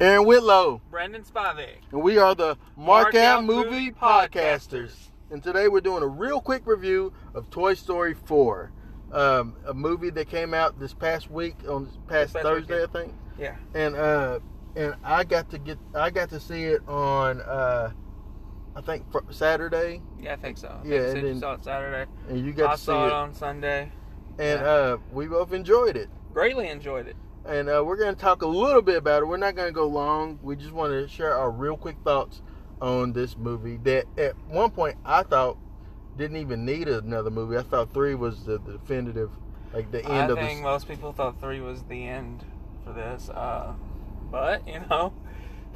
Aaron Whitlow, Brandon Spivey, and we are the Markout Movie Podcasters. And today we're doing a real quick review of Toy Story 4, a movie that came out this past week on this past Thursday, weekend. I think. Yeah. And I got to see it on I think Saturday. Yeah, I think so. You saw it Saturday. And you got to see it. I saw it on Sunday. And we both enjoyed it. Greatly enjoyed it. And we're going to talk a little bit about it. We're not going to go long. We just want to share our real quick thoughts on this movie that at one point I thought didn't even need another movie. I thought 3 was the definitive, like the end of the... I think most people thought 3 was the end for this. But, you know,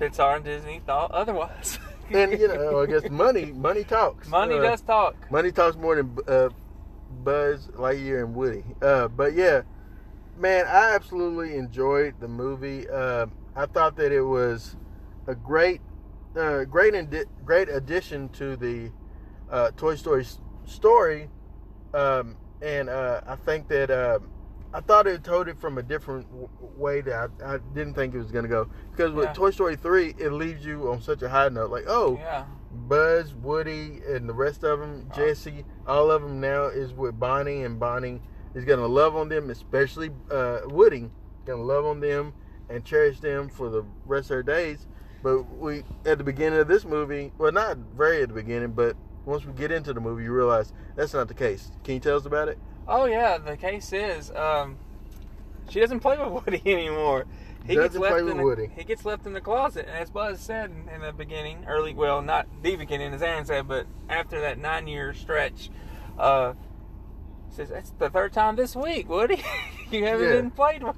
Pixar and Disney thought otherwise. And, you know, I guess money talks. Money does talk. Money talks more than Buzz Lightyear and Woody. But, yeah. Man, I absolutely enjoyed the movie. I thought that it was a great addition to the Toy Story story, and I think that I thought it told it from a different way that I didn't think it was going to go. Because with Toy Story 3, it leaves you on such a high note, like Buzz, Woody, and the rest of them, Jesse, all of them now is with Bonnie, and Bonnie is going to love on them, especially Woody. Going to love on them and cherish them for the rest of their days. But we, at the beginning of this movie, well, not very at the beginning, but once we get into the movie, you realize that's not the case. Can you tell us about it? Oh, yeah. The case is she doesn't play with Woody anymore. He gets left in the closet. And as Buzz said in the beginning, not the beginning, as Aaron said, but after that 9-year stretch, says, that's the 3rd time this week, Woody. You haven't been played with.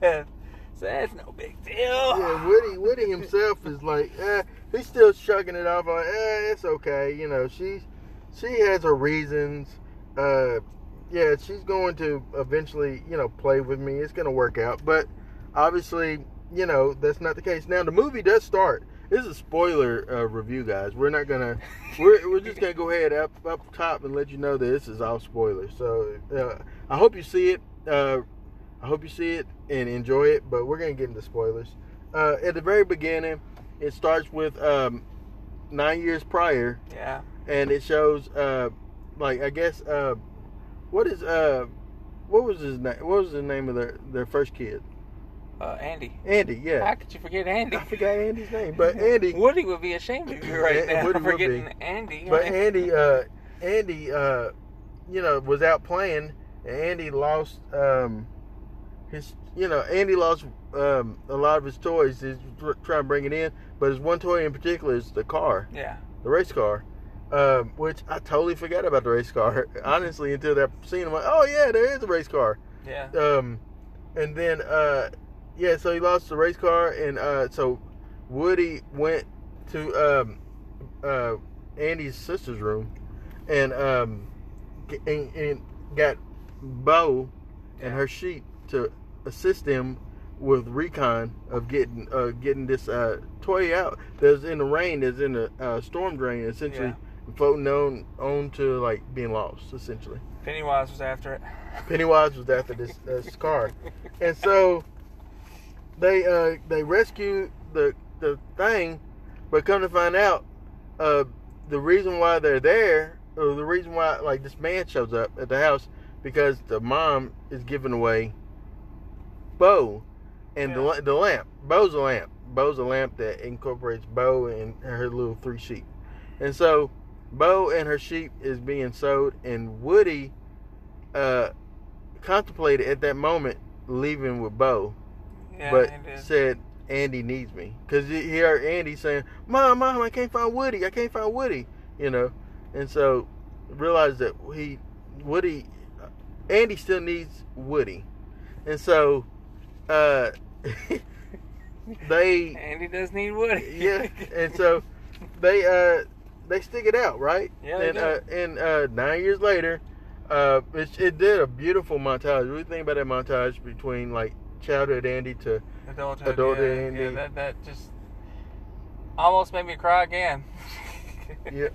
So that's no big deal. Yeah, Woody himself is like, he's still shrugging it off. Like, it's okay. You know, she has her reasons. She's going to eventually, you know, play with me. It's going to work out. But obviously, you know, that's not the case. Now, the movie does start. This is a spoiler review, guys. We're not gonna. We're just gonna go ahead up top and let you know that this is all spoilers. So I hope you see it. I hope you see it and enjoy it. But we're gonna get into spoilers. At the very beginning, it starts with 9 years prior. Yeah. And it shows what was the name of their first kid? Andy. Andy, yeah. How could you forget Andy? I forgot Andy's name, but Andy. Woody would be ashamed of you right now for forgetting Andy. But Andy, you know, was out playing, and Andy lost a lot of his toys. He's trying to bring it in, but his one toy in particular is the car. Yeah. The race car, which I totally forgot about the race car. Honestly, until that scene, I'm like, oh yeah, there is a race car. Yeah. And then so he lost the race car, and so Woody went to Andy's sister's room, and got Bo and her sheep to assist him with recon of getting this toy out that's in the rain, that's in the storm drain, essentially floating on to like being lost, essentially. Pennywise was after it. Pennywise was after this car, and so. They rescue the thing, but come to find out, the reason why they're there, or the reason why like this man shows up at the house, because the mom is giving away Bo, and the lamp. Bo's a lamp that incorporates Bo and her little 3 sheep, and so Bo and her sheep is being sold, and Woody contemplated at that moment leaving with Bo. Yeah, but said Andy needs me, because he heard Andy saying, Mom, I can't find Woody. You know, and so realized that Andy still needs Woody, and so Andy does need Woody. Yeah, and so they stick it out, right? Yeah. And 9 years later, it did a beautiful montage. What do you think about that montage between like childhood Andy to adulthood Andy? Yeah, that just almost made me cry again. Yeah,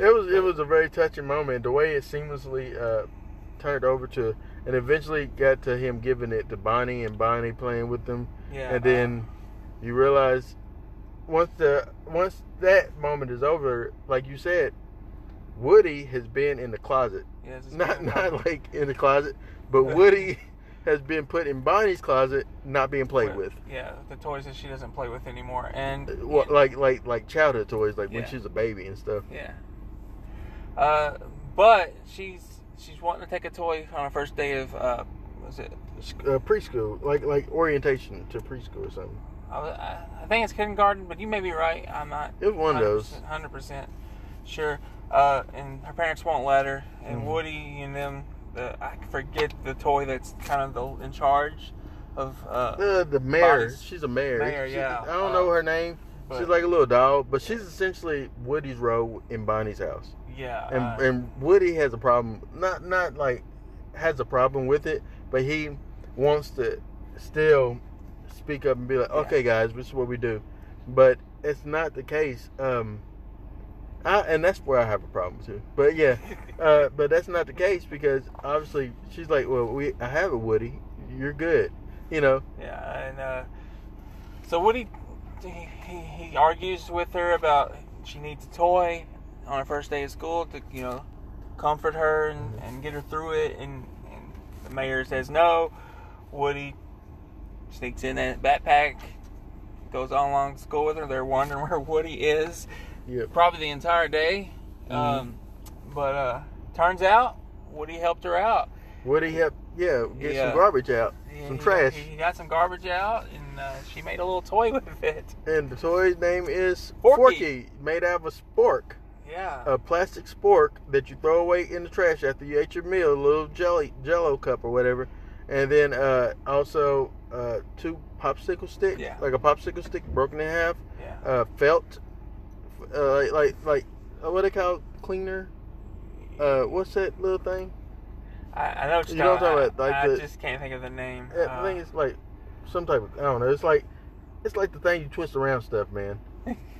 it was a very touching moment. The way it seamlessly turned over to, and eventually got to him giving it to Bonnie, and Bonnie playing with them. Yeah, and then you realize once that moment is over, like you said, Woody has been in the closet. Yeah, not like in the closet, but Woody has been put in Bonnie's closet, not being played with. Yeah, the toys that she doesn't play with anymore, and well, like childhood toys, like when she's a baby and stuff. Yeah. But she's wanting to take a toy on her first day of preschool, like orientation to preschool or something. I think it's kindergarten, but you may be right. I'm not. It was one of those. 100% sure. And her parents won't let her. And Woody and them, I forget the toy that's kind of in charge of the mayor. She's a mayor. I don't know her name. But she's like a little dog, but she's essentially Woody's role in Bonnie's house. Yeah. And Woody has a problem. Not like has a problem with it, but he wants to still speak up and be like, okay, guys, this is what we do. But it's not the case. And that's where I have a problem, too. But, yeah. But that's not the case because, obviously, she's like, well, I have a Woody. You're good. You know? Yeah. And so Woody, he argues with her about she needs a toy on her first day of school to, you know, comfort her and get her through it. And the mayor says no. Woody sneaks in that backpack, goes on along to school with her. They're wondering where Woody is. Yep. Probably the entire day. But turns out Woody helped her out. Woody helped, get some garbage out. Some trash. He got some garbage out, and she made a little toy with it. And the toy's name is Forky, made out of a spork. Yeah. A plastic spork that you throw away in the trash after you ate your meal, a little jello cup or whatever. And then also two popsicle sticks, like a popsicle stick broken in half, felt. What they call cleaner? What's that little thing? I know what you're talking about. Like I just can't think of the name. I think it's like some type of, I don't know. It's like the thing you twist around stuff, man.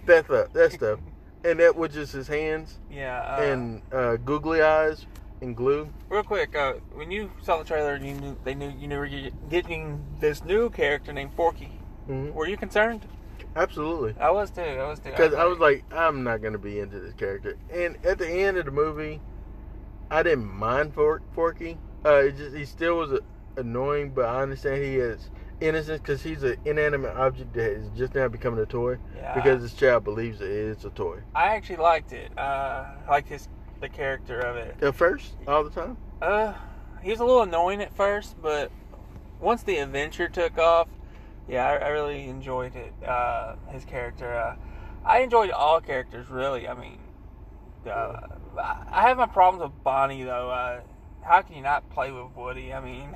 That stuff, and that was just his hands. Yeah. And googly eyes and glue. Real quick, when you saw the trailer, and you knew you were getting this new character named Forky. Mm-hmm. Were you concerned? Absolutely. I was too. Because I was like, I'm not going to be into this character. And at the end of the movie, I didn't mind Forky. He still was annoying, but I understand he is innocent because he's an inanimate object that is just now becoming a toy because this child believes it is a toy. I actually liked it. I liked the character of it. At first? All the time? He was a little annoying at first, but once the adventure took off, yeah, I really enjoyed it. His character. I enjoyed all characters, really. I mean, I have my problems with Bonnie, though. How can you not play with Woody? I mean,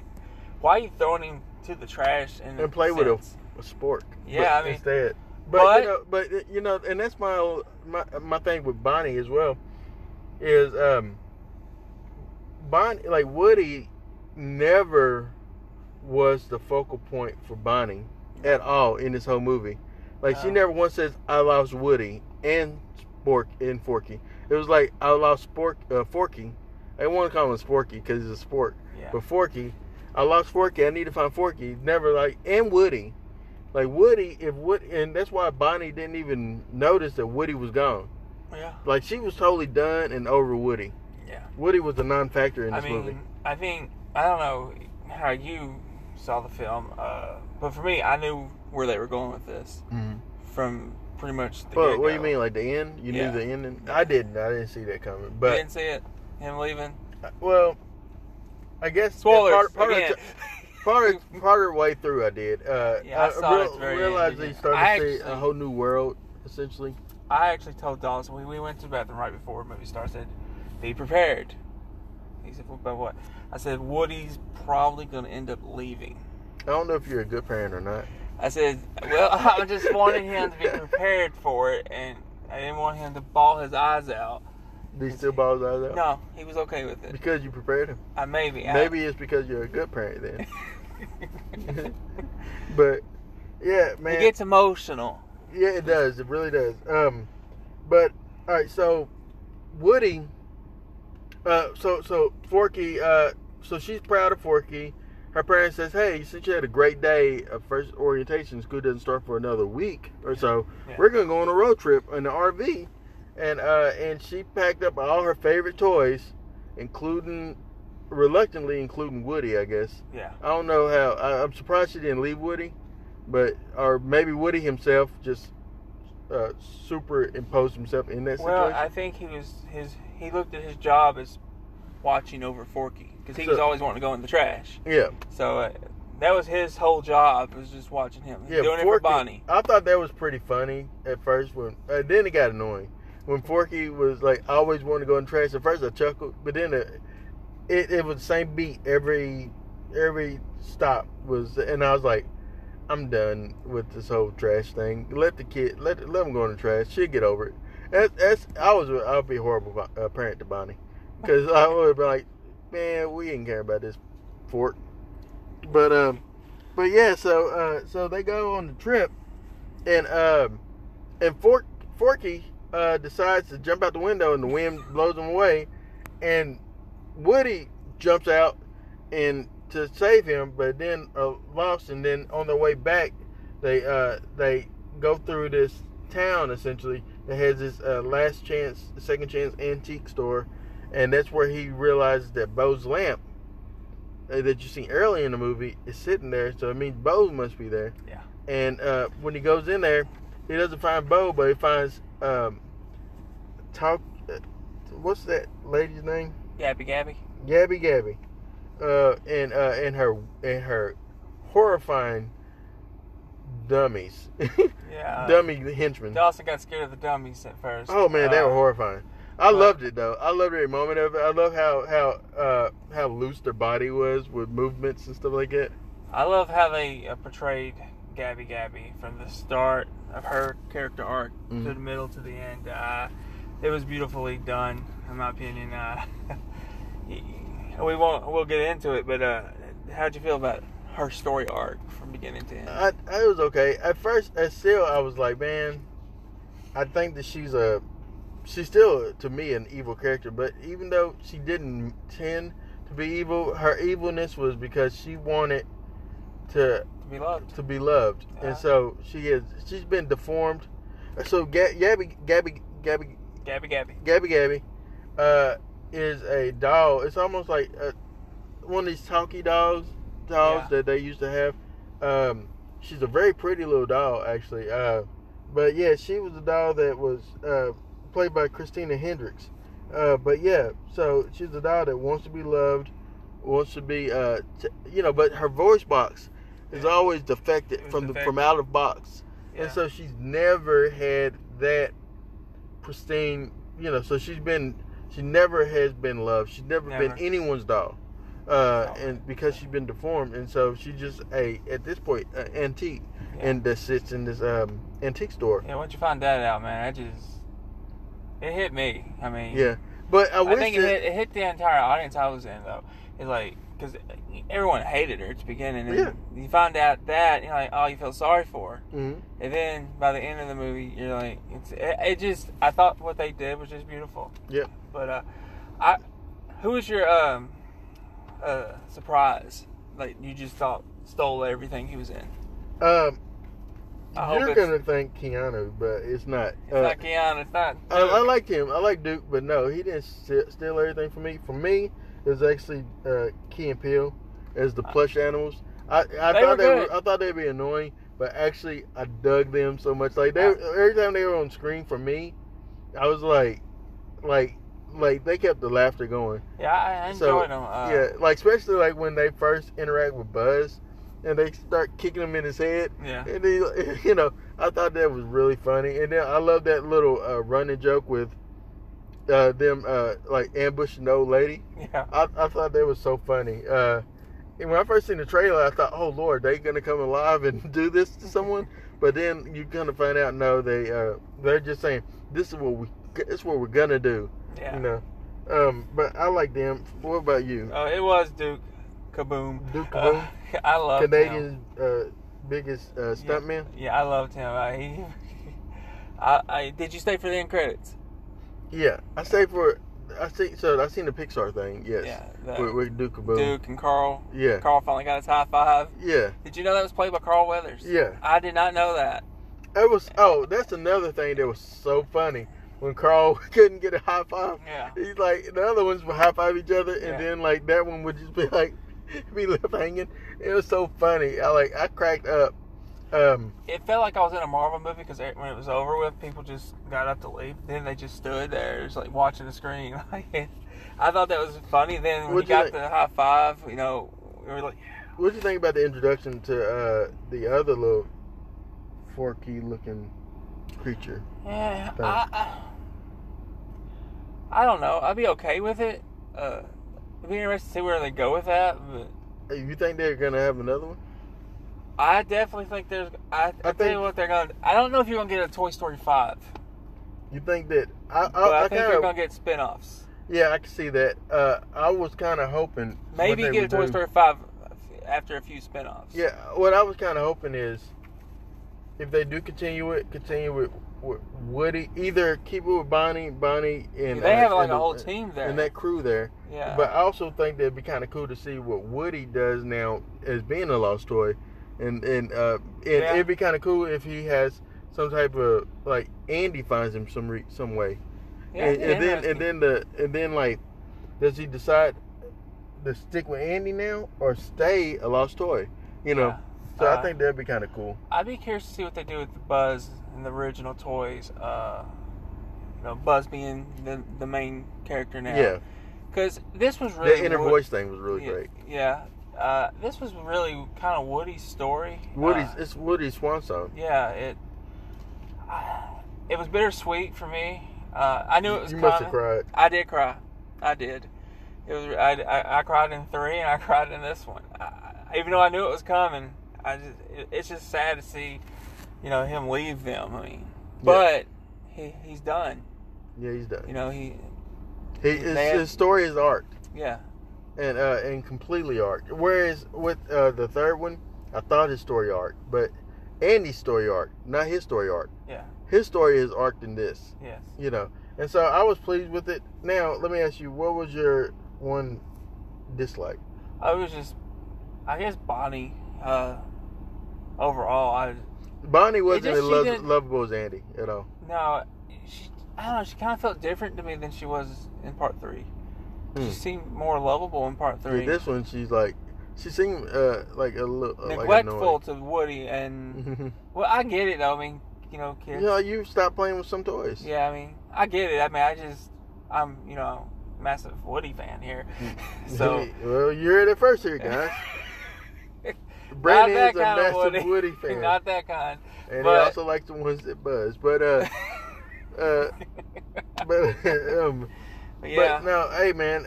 why are you throwing him to the trash? And play with a spork. Yeah, I mean. Instead. But, and that's my thing with Bonnie as well, is Bonnie, like, Woody never was the focal point for Bonnie at all in this whole movie. Like, she never once says, I lost Woody and Spork and Forky. It was like, I lost Forky. I didn't want to call him Sporky because he's a spork. Yeah. But Forky, I lost Forky. I need to find Forky. Never like, and Woody. Like, Woody, and that's why Bonnie didn't even notice that Woody was gone. Yeah. Like, she was totally done and over Woody. Yeah. Woody was the non-factor in this movie. I think, I don't know how you saw the film, but for me, I knew where they were going with this from pretty much the get-go. What do you mean, like the end? You knew the ending? Yeah. I didn't see that coming. But you didn't see it? Him leaving? Well, I guess spoilers. Part of the way through I did. I realized they started to see a whole new world, essentially. I actually told Dawson, we went to the bathroom right before the movie started, said, be prepared. He said, about what? I said, Woody's probably going to end up leaving. I don't know if you're a good parent or not. I said, well, I just wanted him to be prepared for it, and I didn't want him to bawl his eyes out. Did he still bawl his eyes out? No, he was okay with it. Because you prepared him. Maybe it's because you're a good parent then. But, yeah, man. It gets emotional. Yeah, it does. It really does. But, all right, so Woody... Forky, so she's proud of Forky. her parents says, hey, since you had a great day of first orientation, school doesn't start for another week or so, we're going to go on a road trip in the RV. And she packed up all her favorite toys, including, reluctantly including Woody, I guess. Yeah. I don't know how, I'm surprised she didn't leave Woody, but, or maybe Woody himself just superimposed himself in that situation. Well, I think he was, he looked at his job as watching over Forky, because he was always wanting to go in the trash. Yeah. So that was his whole job, was just watching him. Yeah, doing Forky, it for Bonnie. I thought that was pretty funny at first, when then it got annoying. When Forky was like, I always wanted to go in the trash, at first I chuckled, but then it was the same beat every stop was, and I was like, I'm done with this whole trash thing. Let the kid, let him go in the trash. She'll get over it. I'd be a horrible parent to Bonnie, because I would be like, man, we didn't care about this fork. But yeah, so they go on the trip, and Forky. Decides to jump out the window, and the wind blows him away, and Woody jumps out and to save him, but then lost, and then on their way back they go through this town essentially that has this second chance antique store, and that's where he realizes that Bo's lamp that you seen earlier in the movie is sitting there, so it means Bo must be there. Yeah. And when he goes in there, he doesn't find Bo, but he finds what's that lady's name? Gabby Gabby. And her horrifying dummies. Yeah. Dummy henchmen. Dawson got scared of the dummies at first. Oh man, they were horrifying. I loved it though. I loved every moment of it. I love how loose their body was with movements and stuff like that. I love how they portrayed Gabby Gabby from the start of her character arc to the middle to the end. It was beautifully done, in my opinion. We'll get into it, but how'd you feel about her story arc from beginning to end? I was okay at first. I was like, man, I think that she's still to me an evil character, but even though she didn't tend to be evil, her evilness was because she wanted to be loved. Yeah. And so she's been deformed. So Gabby Gabby is a doll. It's almost like one of these talkie dolls that they used to have. She's a very pretty little doll, actually. But yeah, she was a doll that was played by Christina Hendricks. But yeah, so she's a doll that wants to be loved, wants to be but her voice box is always defected from out of box, and so she's never had that pristine, So she never has been loved. She's never been anyone's doll, and because she's been deformed, and so she's just at this point antique, and that sits in this antique store. Yeah, once you find that out, man, it hit me. I mean, yeah, but I think it hit the entire audience I was in though. It's like, because everyone hated her at the beginning, and you find out that you're like, oh, you feel sorry for her, and then by the end of the movie, you're like, I thought what they did was just beautiful. Yeah. But who was your surprise? Like, you just stole everything he was in. You're gonna think Keanu, but it's not. It's not Keanu. It's not Duke. I liked him. I like Duke, but no, he didn't steal everything from me. For me, it was actually Key and Peele as the plush animals. I thought they'd be annoying, but actually I dug them so much. Like, every time they were on screen for me, I was like they kept the laughter going. Yeah, I enjoyed them. Especially like when they first interact with Buzz and they start kicking him in his head. Yeah, and I thought that was really funny. And then I love that little running joke with them ambushing the old lady. Yeah, I thought that was so funny. And when I first seen the trailer, I thought, oh Lord, they gonna come alive and do this to someone. But then you kind of find out, no, they're just saying this is what we're gonna do. Yeah, but I like them. What about you? Oh, it was Duke Kaboom. I love Canadian's biggest stuntman. Yeah, I loved him. Did you stay for the end credits? Yeah, I stayed for I think so. I seen the Pixar thing. Yes. Yeah. With Duke Kaboom. Duke and Carl. Yeah. Carl finally got his high five. Yeah. Did you know that was played by Carl Weathers? Yeah. I did not know that. It was. Oh, that's another thing that was so funny. When Carl couldn't get a high five, yeah, he's like, the other ones would high five each other, and then like that one would just be like, be left hanging. It was so funny. I cracked up. It felt like I was in a Marvel movie because when it was over with, people just got up to leave. Then they just stood there, just like watching the screen. I thought that was funny. Then when you got the high five, you know, we were like, yeah. What did you think about the introduction to the other little Forky looking creature? Yeah, I don't know. I'd be okay with it. It'd be interesting to see where they go with that. But you think they're gonna have another one? I definitely think there's. I tell you what they're gonna. I don't know if you're gonna get a Toy Story 5. You think that? I think you're gonna get spinoffs. Yeah, I can see that. I was kind of hoping maybe get a Toy Story 5 after a few spinoffs. Yeah, what I was kind of hoping is if they do continue with Woody, either keep it with Bonnie, and they have like a whole team there and that crew there. Yeah, but I also think that'd be kind of cool to see what Woody does now as being a lost toy. And it'd be kind of cool if he has some type of like Andy finds him some way, yeah, and then like, does he decide to stick with Andy now or stay a lost toy? You know, so I think that'd be kind of cool. I'd be curious to see what they do with the Buzz and the original toys. You know, Buzz being the main character now. Yeah, because this was really the inner voice thing was really great. Yeah. This was really kind of Woody's story. It's Woody's swan song. Yeah, it was bittersweet for me. I knew it was. You must have cried. I did cry. I did. It was. I cried in 3, and I cried in this one. Even though I knew it was coming, it's just sad to see, you know, him leave them. I mean, but he's done. Yeah, he's done. You know, his story is arced. Yeah. And completely arced. Whereas with the third one, I thought his story arced, but Andy's story arced, not his story arced. Yeah. His story is arced in this. Yes. You know, and so I was pleased with it. Now, let me ask you, what was your one dislike? I guess Bonnie. Overall, Bonnie wasn't as lovable as Andy at all. No, I don't know. She kind of felt different to me than she was in part 3. She seemed more lovable in part 3. Yeah, this one, she's like, she seemed like a little neglectful to Woody, and well, I get it though. I mean, you know, kids. You know, you stop playing with some toys. Yeah, I mean, I get it. I mean, I'm you know, massive Woody fan here. So hey, well, you heard it first here, guys. Brandon is a massive Woody fan. Not that kind. And he also likes the ones that buzz, But yeah. But no, hey man.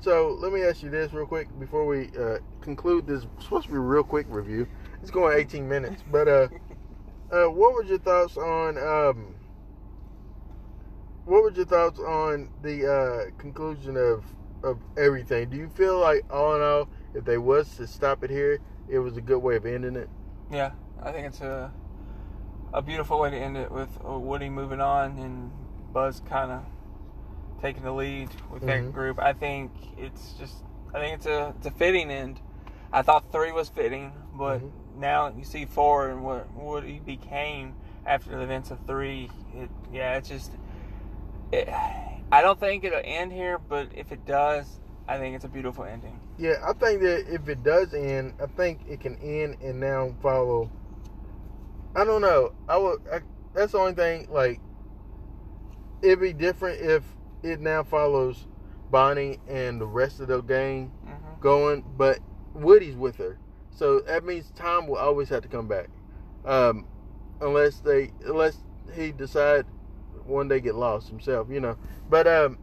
So let me ask you this real quick before we conclude this. It's supposed to be a real quick review. It's going 18 minutes. But what were your thoughts on the conclusion of everything? Do you feel like all in all, if they was to stop it here, it was a good way of ending it? Yeah, I think it's a beautiful way to end it with Woody moving on and Buzz kind of taking the lead with that group. I think it's a fitting end. I thought 3 was fitting, but now you see 4 and what he became after the events of 3. I don't think it'll end here, but if it does, I think it's a beautiful ending. Yeah, I think that if it does end, I think it can end and now follow. I don't know. That's the only thing like. It'd be different if it now follows Bonnie and the rest of the gang going, but Woody's with her, so that means Tom will always have to come back, unless he decide one day get lost himself, you know. But I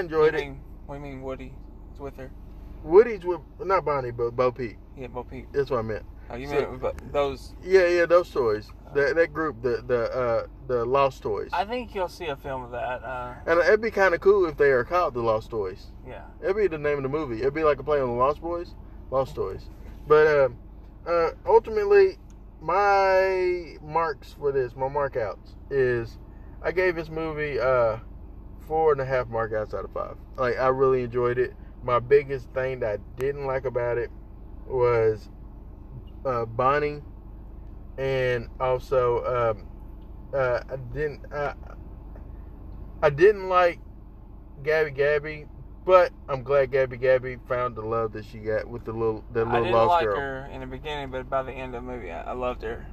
enjoyed it. What do you mean Woody is with her? Woody's with not Bonnie, but Bo Peep. Yeah, Bo Peep. That's what I meant. Oh, you meant those? Yeah, those toys. That group, the Lost Toys. I think you'll see a film of that. And it'd be kind of cool if they are called the Lost Toys. Yeah. It'd be the name of the movie. It'd be like a play on the Lost Boys, Lost Toys. But ultimately, my markouts is I gave this movie 4.5 mark outside of 5. Like, I really enjoyed it. My biggest thing that I didn't like about it was Bonnie, and also I didn't like Gabby Gabby, but I'm glad Gabby Gabby found the love that she got with the little lost girl. I didn't like her in the beginning, but by the end of the movie, I loved her.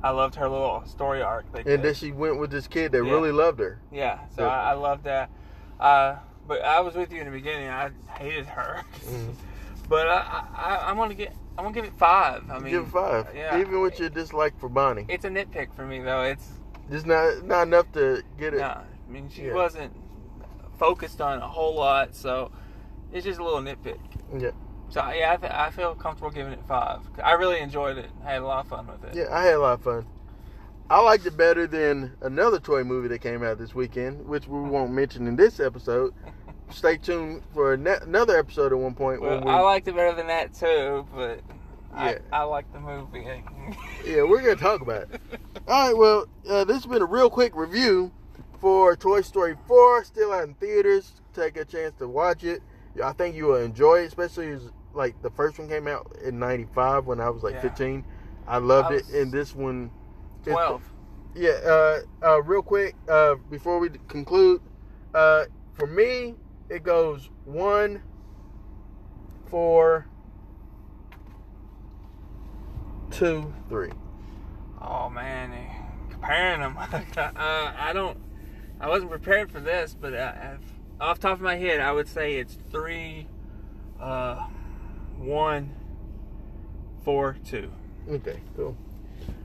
I loved her little story arc. And then she went with this kid that really loved her. Yeah, so yeah. I loved that. But I was with you in the beginning. I hated her. Mm-hmm. But I'm gonna give it 5. I mean, give it 5. Yeah. Even with your dislike for Bonnie. It's a nitpick for me though. It's not enough to get it. Nah, I mean, she wasn't focused on a whole lot, so it's just a little nitpick. Yeah. So yeah, I feel comfortable giving it 5. I really enjoyed it. I had a lot of fun with it. Yeah, I had a lot of fun. I liked it better than another toy movie that came out this weekend, which we won't mention in this episode. Stay tuned for another episode at one point. Well, I liked it better than that too, but yeah. I liked the movie. Yeah, we're going to talk about it. All right, well, this has been a real quick review for Toy Story 4. Still out in theaters. Take a chance to watch it. I think you will enjoy it, especially as, like, the first one came out in 95 when I was, 15. I loved it, and this one... 12. Real quick, before we conclude, for me, it goes 1, 4, 2, 3. Oh, man. Comparing them. I wasn't prepared for this, but off the top of my head, I would say it's 3, 1, 4, 2. Okay, cool.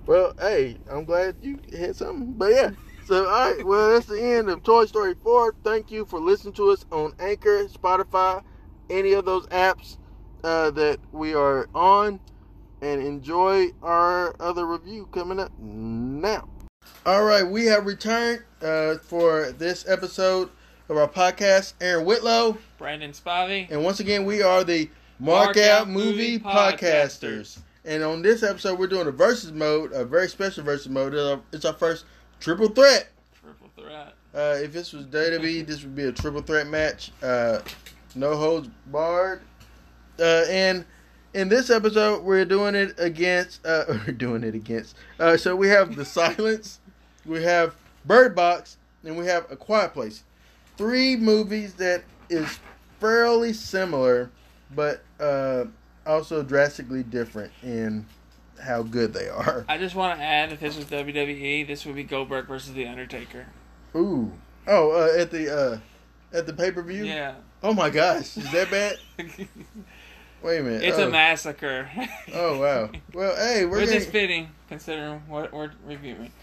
Well, hey, I'm glad you had something. But yeah. So, all right. Well, that's the end of Toy Story 4. Thank you for listening to us on Anchor, Spotify, any of those apps that we are on. And enjoy our other review coming up now. All right. We have returned for this episode of our podcast. Aaron Whitlow. Brandon Spivey. And once again, we are the Mark Out Movie Podcasters. And on this episode, we're doing a versus mode, a very special versus mode. It's our first triple threat. Triple threat. If this was WWE, this would be a triple threat match. No holds barred. And in this episode, we're doing it against... so we have The Silence, we have Bird Box, and we have A Quiet Place. 3 movies that is fairly similar, but... also drastically different in how good they are. I just want to add, if this was WWE, this would be Goldberg versus The Undertaker. Ooh. Oh, at the pay-per-view? Yeah. Oh my gosh, is that bad? Wait a minute. It's a massacre. Oh, wow. Well, hey, we're just fitting, considering what we're reviewing.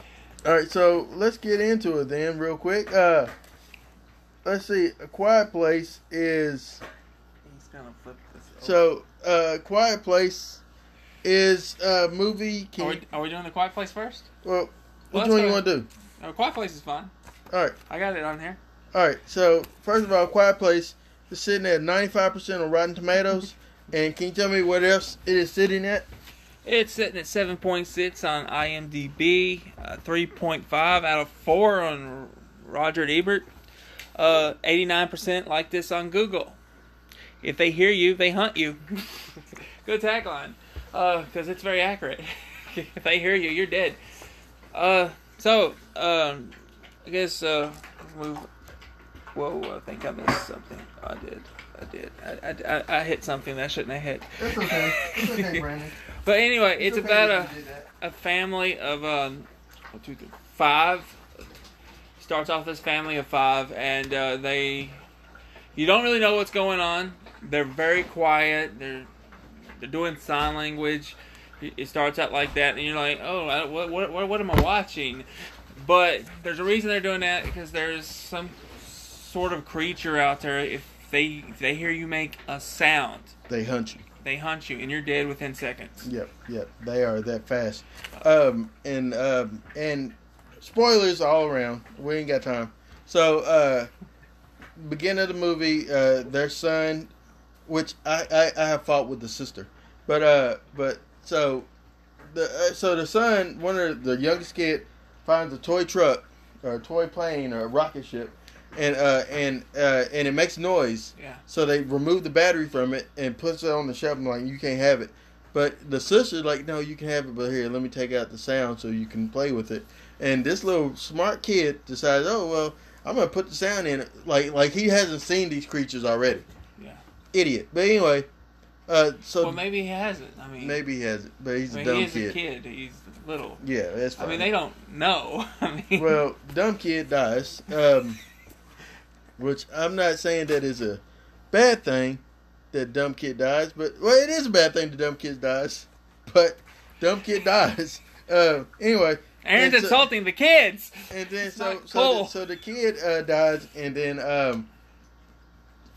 All right, so let's get into it then real quick. Let's see. A Quiet Place is... He's going to flip this over. So... Quiet Place is a movie. Are we doing The Quiet Place first? Well, which one you want to do? No, Quiet Place is fine. All right. I got it on here. All right. So, first of all, Quiet Place is sitting at 95% on Rotten Tomatoes. And can you tell me what else it is sitting at? It's sitting at 7.6 on IMDb, 3.5 out of 4 on Roger Ebert, 89% like this on Google. If they hear you, they hunt you. Good tagline. Because it's very accurate. If they hear you, you're dead. I guess, move. Whoa, I think I missed something. I did. I hit something that I shouldn't have hit. That's okay. It's okay, Brandon. But anyway, it's about a family of, 5. Starts off this family of 5, and they... You don't really know what's going on. They're very quiet. They're doing sign language. It starts out like that, and you're like, oh, what am I watching? But there's a reason they're doing that, because there's some sort of creature out there. If they hear you make a sound, they hunt you. They hunt you, and you're dead within seconds. Yep. They are that fast. And spoilers all around. We ain't got time. So, beginning of the movie, their son, which I have fought with the sister, but so the son, one of the youngest kid, finds a toy truck or a toy plane or a rocket ship, and it makes noise. Yeah. So they remove the battery from it and puts it on the shelf and like, you can't have it. But the sister's like, no, you can have it, but here, let me take out the sound so you can play with it. And this little smart kid decides, oh, well, I'm going to put the sound in. Like he hasn't seen these creatures already. Yeah. Idiot. But anyway, so... Well, maybe he hasn't. I mean... Maybe he hasn't, but he's a dumb kid. He is a kid. He's little. Yeah, that's fine. I mean, they don't know. I mean... Well, dumb kid dies, which I'm not saying that is a bad thing. That dumb kid dies, but well, it is a bad thing. The dumb kid dies, but dumb kid dies. Anyway, Aaron's and so, insulting the kids. And then it's so the kid dies, and then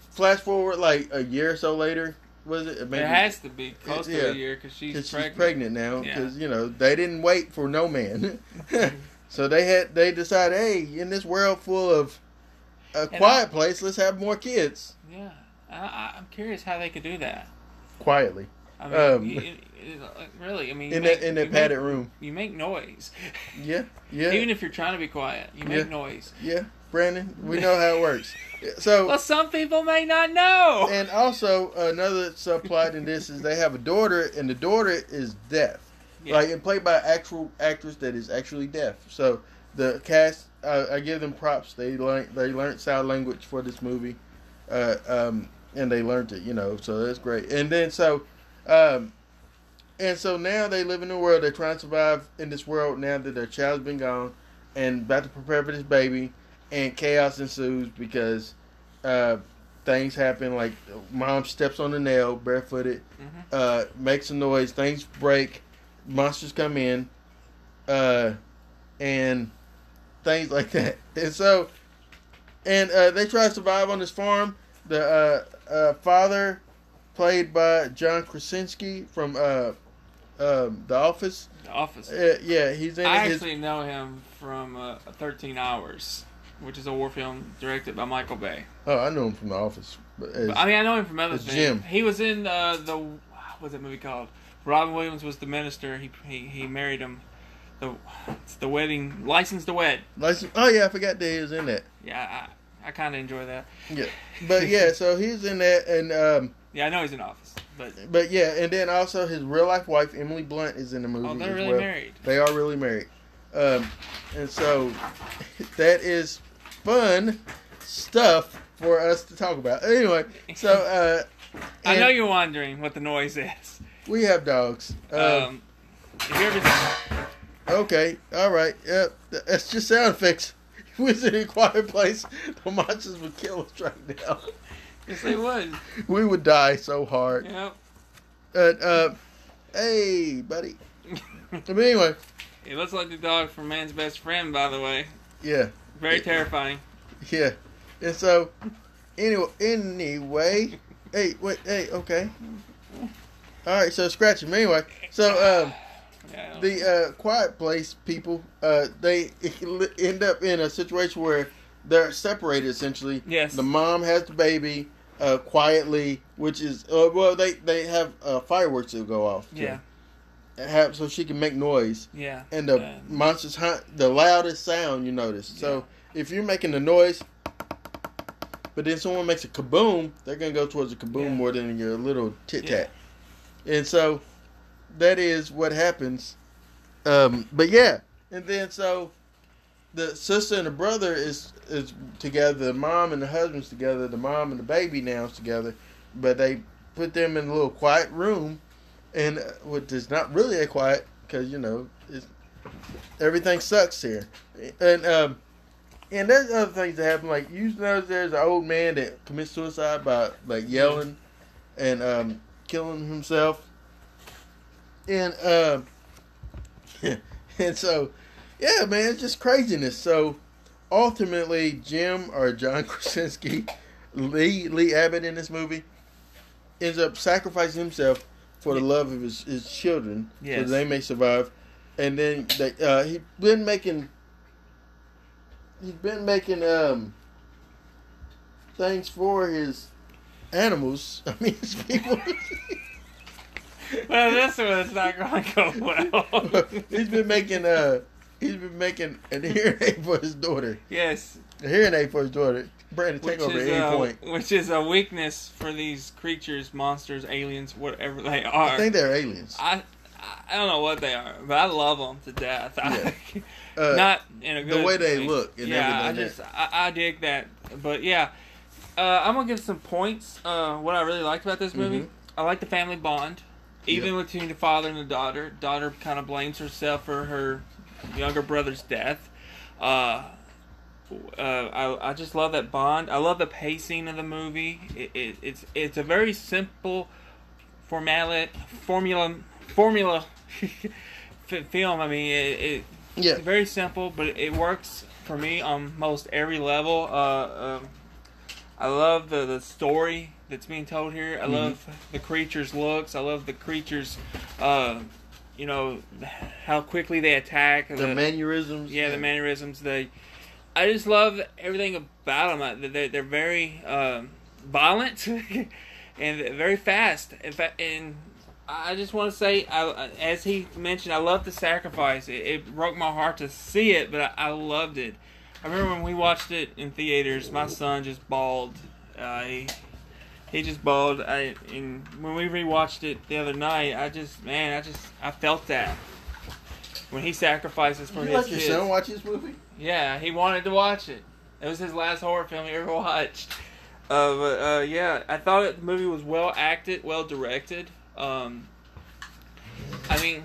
flash forward like a year or so later, was it? Maybe, it has to be close to a year because she's pregnant now. Because you know they didn't wait for no man, so they decided, hey, in this world full of a quiet place, let's have more kids. Yeah. I'm curious how they could do that quietly. I mean, really. I mean, in that padded room, you make noise. Yeah, yeah. Even if you're trying to be quiet, you make noise. Yeah, Brandon, we know how it works. So, well, some people may not know. And also, another subplot in this is they have a daughter, and the daughter is deaf, like and played by an actual actress that is actually deaf. So the cast, I give them props. They learned sign language for this movie. And they learned it, you know, so that's great. And then so now they live in the world. They're trying to survive in this world now that their child's been gone and about to prepare for this baby. And chaos ensues because things happen. Like mom steps on a nail barefooted, makes a noise. Things break. Monsters come in, and things like that. And so... And they try to survive on this farm. The father, played by John Krasinski from The Office. The Office. Yeah, he's in it. I actually know him from 13 Hours, which is a war film directed by Michael Bay. Oh, I know him from The Office. But I mean, I know him from other things. Jim. He was in what's that movie called? Robin Williams was the minister. He married him. It's the wedding, License to Wed. Oh yeah, I forgot that he was in that. Yeah, I kind of enjoy that. Yeah, but yeah, so he's in that, and yeah, I know he's in Office, but yeah, and then also his real life wife Emily Blunt is in the movie. Oh, they're really married. They are really married, and so that is fun stuff for us to talk about. Anyway, so I know you're wondering what the noise is. We have dogs. If you ever... Okay, alright, yep, that's just sound effects. If we was in a quiet place, the monsters would kill us right now. Yes, they would. We would die so hard. Yep. Hey, buddy. But anyway. It looks like the dog from Man's Best Friend, by the way. Yeah. Very terrifying. Yeah. And so, anyway. Hey, okay. Alright, so scratch him. Anyway, so, the Quiet Place people, they end up in a situation where they're separated, essentially. Yes. The mom has the baby quietly, which is, well, they have fireworks that go off. Too, yeah. So she can make noise. Yeah. And the monsters hunt the loudest sound you notice. So if you're making a noise, but then someone makes a kaboom, they're going to go towards a kaboom more than your little tit-tat. Yeah. And so... That is what happens. But yeah. And then so the sister and the brother is together. The mom and the husband's together. The mom and the baby now is together. But they put them in a little quiet room. And which is not really that quiet. Because, you know, everything sucks here. And there's other things that happen. Like, you know, there's an old man that commits suicide by, like, yelling and killing himself. And and so, yeah, man, it's just craziness. So, ultimately, Jim or John Krasinski, Lee Abbott in this movie, ends up sacrificing himself for the love of his children, so they may survive. And then he's been making things for his animals. I mean, his people. Well, this one's not going to go well. He's been making He's been making an hearing aid for his daughter. Yes. A hearing aid for his daughter. Brandon, take over at any point. Which is a weakness for these creatures, monsters, aliens, whatever they are. I think they're aliens. I don't know what they are, but I love them to death. Yeah. Not in a good the way they place. Look. And yeah, I dig that. But yeah, I'm gonna give some points. What I really liked about this movie, I like the family bond, even between the father and the daughter. Daughter kind of blames herself for her younger brother's death. I just love that bond. I love the pacing of the movie. It's a very simple formula film. I mean, it's very simple, but it works for me on most every level. I love the story that's being told here. I love the creatures' looks. I love the creatures, you know, how quickly they attack. The mannerisms. Yeah, the mannerisms. I just love everything about them. They're very violent and very fast. In fact, and I just want to say, as he mentioned, I love the sacrifice. It broke my heart to see it, but I loved it. I remember when we watched it in theaters, my son just bawled. He just bawled. And when we rewatched it the other night, I felt that. When he sacrifices for his kids. You let your son watch this movie? Yeah, he wanted to watch it. It was his last horror film he ever watched. I thought the movie was well acted, well directed. I mean...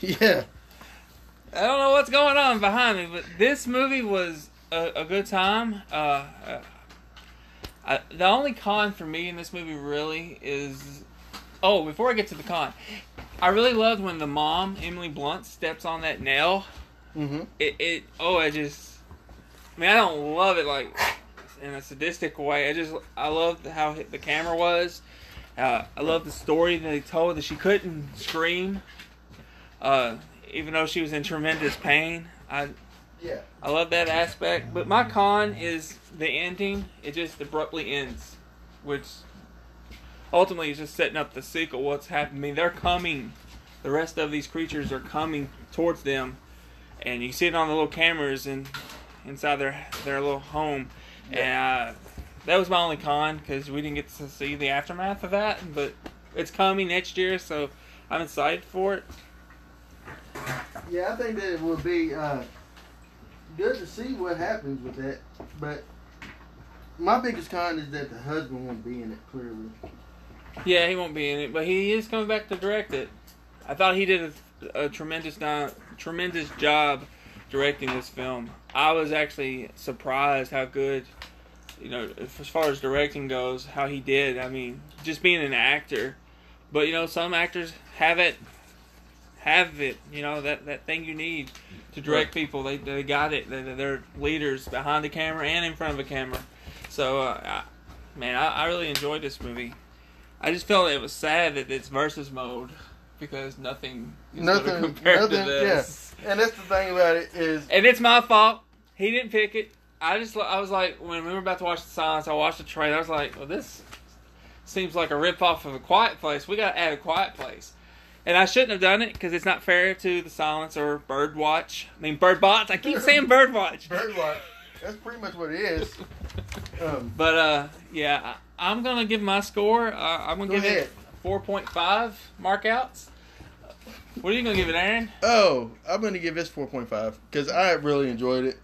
Yeah. I don't know what's going on behind me, but this movie was a good time. The only con for me in this movie really is... Oh, before I get to the con, I really loved when the mom, Emily Blunt, steps on that nail. Mm-hmm. I don't love it like in a sadistic way. I loved how the camera was. I loved the story that they told, that she couldn't scream. Even though she was in tremendous pain. I love that aspect. But my con is the ending. It just abruptly ends, which ultimately is just setting up the sequel. What's happening? I mean, they're coming. The rest of these creatures are coming towards them, and you see it on the little cameras and inside their little home. Yeah. And that was my only con, because we didn't get to see the aftermath of that. But it's coming next year, so I'm excited for it. Yeah, I think that it would be good to see what happens with that. But my biggest con is that the husband won't be in it, clearly. Yeah, he won't be in it, but he is coming back to direct it. I thought he did a tremendous job directing this film. I was actually surprised how good, you know, as far as directing goes, how he did. I mean, just being an actor. But, you know, some actors have it, you know, that thing you need to direct people. They got it. They're leaders behind the camera and in front of the camera. So, I really enjoyed this movie. I just felt it was sad that it's versus mode, because nothing is going to compare to this. Yeah. And that's the thing about it is... And it's my fault. He didn't pick it. I was like, when we were about to watch The Silence, I watched the trailer. I was like, well, this seems like a ripoff of A Quiet Place. We got to add A Quiet Place. And I shouldn't have done it, because it's not fair to The Silence or Bird Box. I keep saying Bird Watch. Bird Watch. That's pretty much what it is. I'm going to give my score. I'm going to give it 4.5 markouts. What are you going to give it, Aaron? Oh, I'm going to give this 4.5, because I really enjoyed it.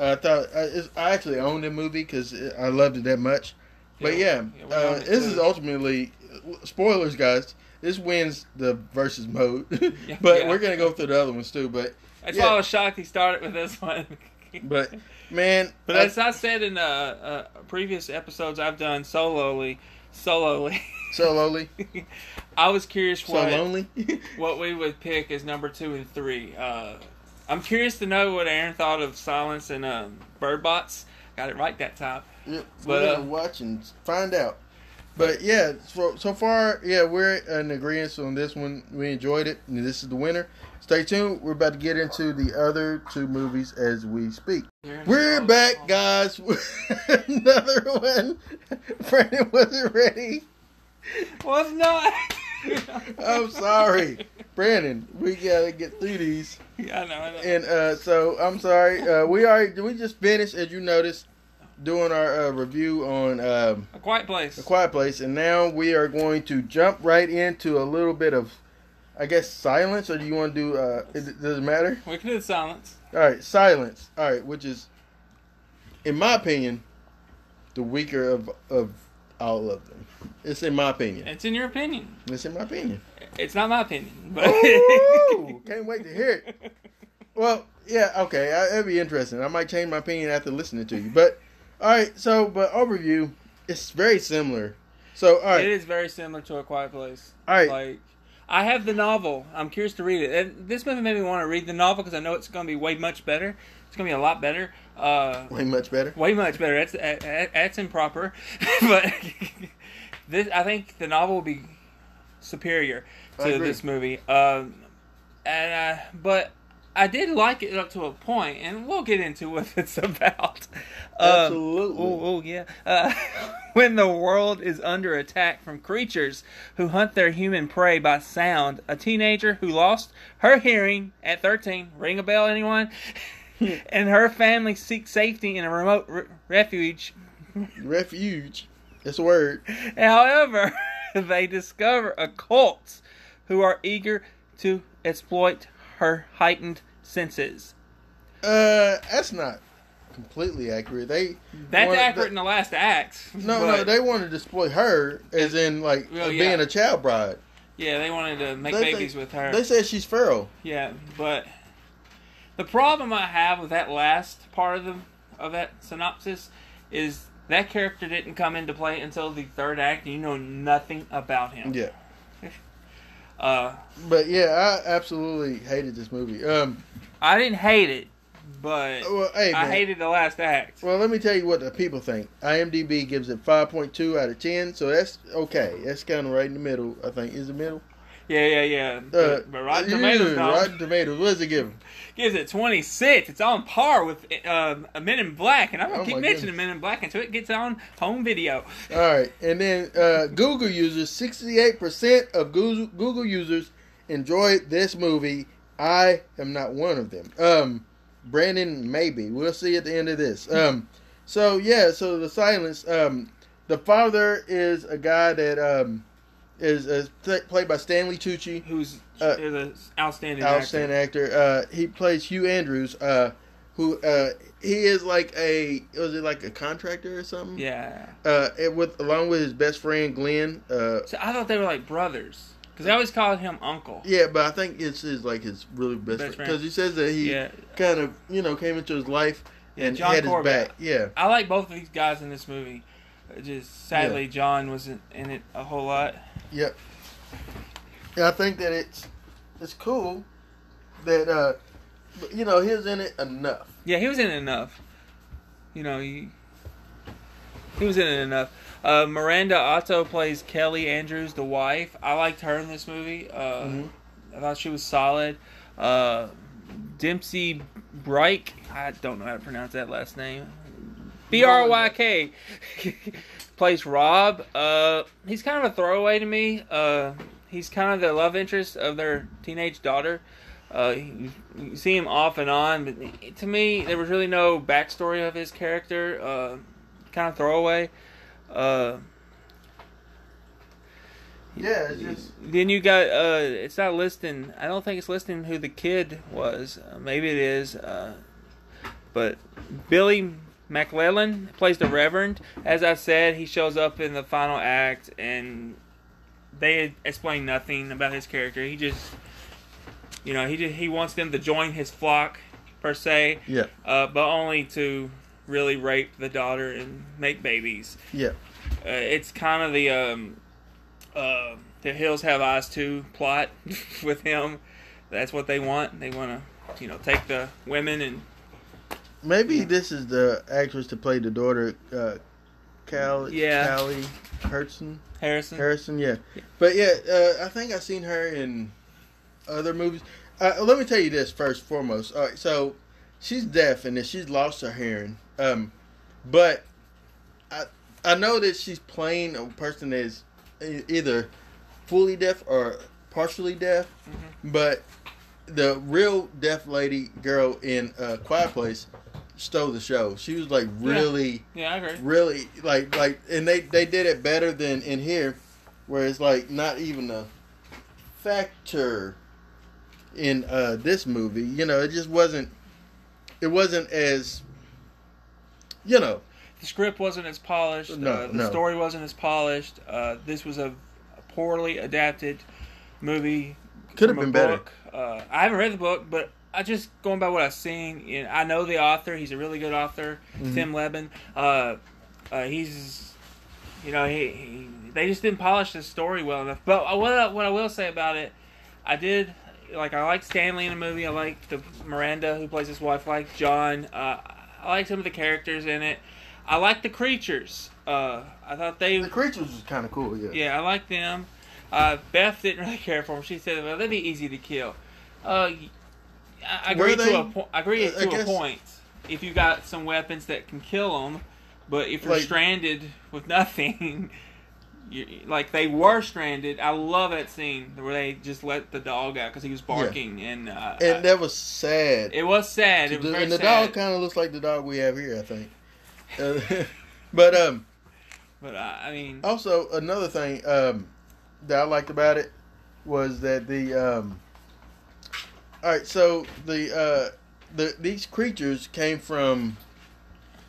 I actually owned the movie, because I loved it that much. But this is ultimately, spoilers, guys, this wins the versus mode. But we're going to go through the other ones too. But that's why I was shocked he started with this one. But man, but as I said in previous episodes I've done solely, I was curious what we would pick as number 2 and 3. I'm curious to know what Aaron thought of Silence and Bird Box. Got it right that time. Yep. But we're gonna watch and find out. But yeah, so far, we're in agreement on this one. We enjoyed it, and this is the winner. Stay tuned. We're about to get into the other two movies as we speak. We're back, guys, with another one. Brandon wasn't ready. Was not. I'm sorry. Brandon, we gotta get through these. Yeah, I know. And so I'm sorry. We just finished, as you noticed, doing our review on A Quiet Place. A Quiet Place, and now we are going to jump right into a little bit of, I guess, Silence. Or do you want to do? Does it matter? We can do Silence. All right, Silence. All right, which is, in my opinion, the weaker of all of them. It's in my opinion. It's in your opinion. It's in my opinion. It's not my opinion, but ooh, can't wait to hear it. Well, yeah, okay, that'd be interesting. I might change my opinion after listening to you. But all right, so but overview, it's very similar. So all right, it is very similar to A Quiet Place. All right, like I have the novel. I'm curious to read it. And this movie made me want to read the novel because I know it's going to be way much better. It's going to be a lot better. Way much better. Way much better. That's improper, but this I think the novel will be superior to this movie, and but I did like it up to a point, and we'll get into what it's about. Absolutely. When the world is under attack from creatures who hunt their human prey by sound, a teenager who lost her hearing at 13, ring a bell, anyone? And her family seeks safety in a remote refuge. Refuge. That's a word. However, they discover a cult who are eager to exploit her heightened senses. That's not completely accurate. That's accurate in the last act. No, they wanted to exploit her, as in like being a child bride. Yeah, they wanted to make babies with her. They said she's feral. Yeah, but the problem I have with that last part of that synopsis is that character didn't come into play until the third act, and you know nothing about him. Yeah. But yeah, I absolutely hated this movie. I didn't hate it, but I hated the last act. Well, let me tell you what the people think. IMDb gives it 5.2 out of 10, so that's okay. That's kind of right in the middle, I think. Is it middle? Yeah. But Rotten Tomatoes, Rotten Tomatoes, what does it give them? Gives it 26. It's on par with Men in Black, and I'm going to keep mentioning Men in Black until it gets on home video. All right, and then Google users, 68% of Google users enjoyed this movie. I am not one of them. Brandon, maybe. We'll see at the end of this. So The Silence, the father is a guy that... Is played by Stanley Tucci, who's an outstanding actor. He plays Hugh Andrews, who he is like a contractor or something. Yeah. Along with his best friend Glenn. So I thought they were like brothers because I always called him uncle. Yeah, but I think it's his really best friend because he says that he kind of came into his life and John had Corbett. His back. Yeah. I like both of these guys in this movie. Just sadly, John wasn't in it a whole lot. Yep. And I think that it's cool that he was in it enough. Yeah, he was in it enough. He was in it enough. Miranda Otto plays Kelly Andrews, the wife. I liked her in this movie. I thought she was solid. Dempsey Bryke. I don't know how to pronounce that last name. Bryk plays Rob. He's kind of a throwaway to me. He's kind of the love interest of their teenage daughter. You see him off and on, but to me, there was really no backstory of his character. Kind of throwaway. It's just... Then you got, it's not listing. I don't think it's listing who the kid was. Maybe it is. But Billy McClellan plays the Reverend. As I said, he shows up in the final act, and they explain nothing about his character. He just, he wants them to join his flock, per se. Yeah. But only to really rape the daughter and make babies. Yeah. It's kind of the Hills Have Eyes 2 plot with him. That's what they want. They want to, take the women and. Maybe this is the actress to play the daughter, Callie Harrison. Yeah. But yeah, I think I've seen her in other movies. Let me tell you this first and foremost. All right, so she's deaf and she's lost her hearing. But I know that she's playing a person that is either fully deaf or partially deaf, but the real deaf lady girl in Quiet Place stole the show. She was like really, I heard, really like, and they did it better than in here, where it's like not even a factor in this movie. You know, it just wasn't. It wasn't as, you know. The script wasn't as polished. The story wasn't as polished. This was a poorly adapted movie. Could have been better. I haven't read the book, but I just going by what I've seen. You know, I know the author. He's a really good author, Tim Levin. He's, you know, they just didn't polish the story well enough. But what I will say about it, I like Stanley in the movie. I like the Miranda who plays his wife. I like John. I like some of the characters in it. I like the creatures. I thought the creatures was kind of cool. Yeah. Yeah, I like them. Beth didn't really care for them. She said, "Well, they'd be easy to kill." I agree to a point. If you got some weapons that can kill them, but if you're stranded with nothing. Like they were stranded. I love that scene where they just let the dog out because he was barking, and that was sad. It was sad. It was very sad. And the dog kind of looks like the dog we have here, I think. But I mean, also another thing that I liked about it was that these creatures came from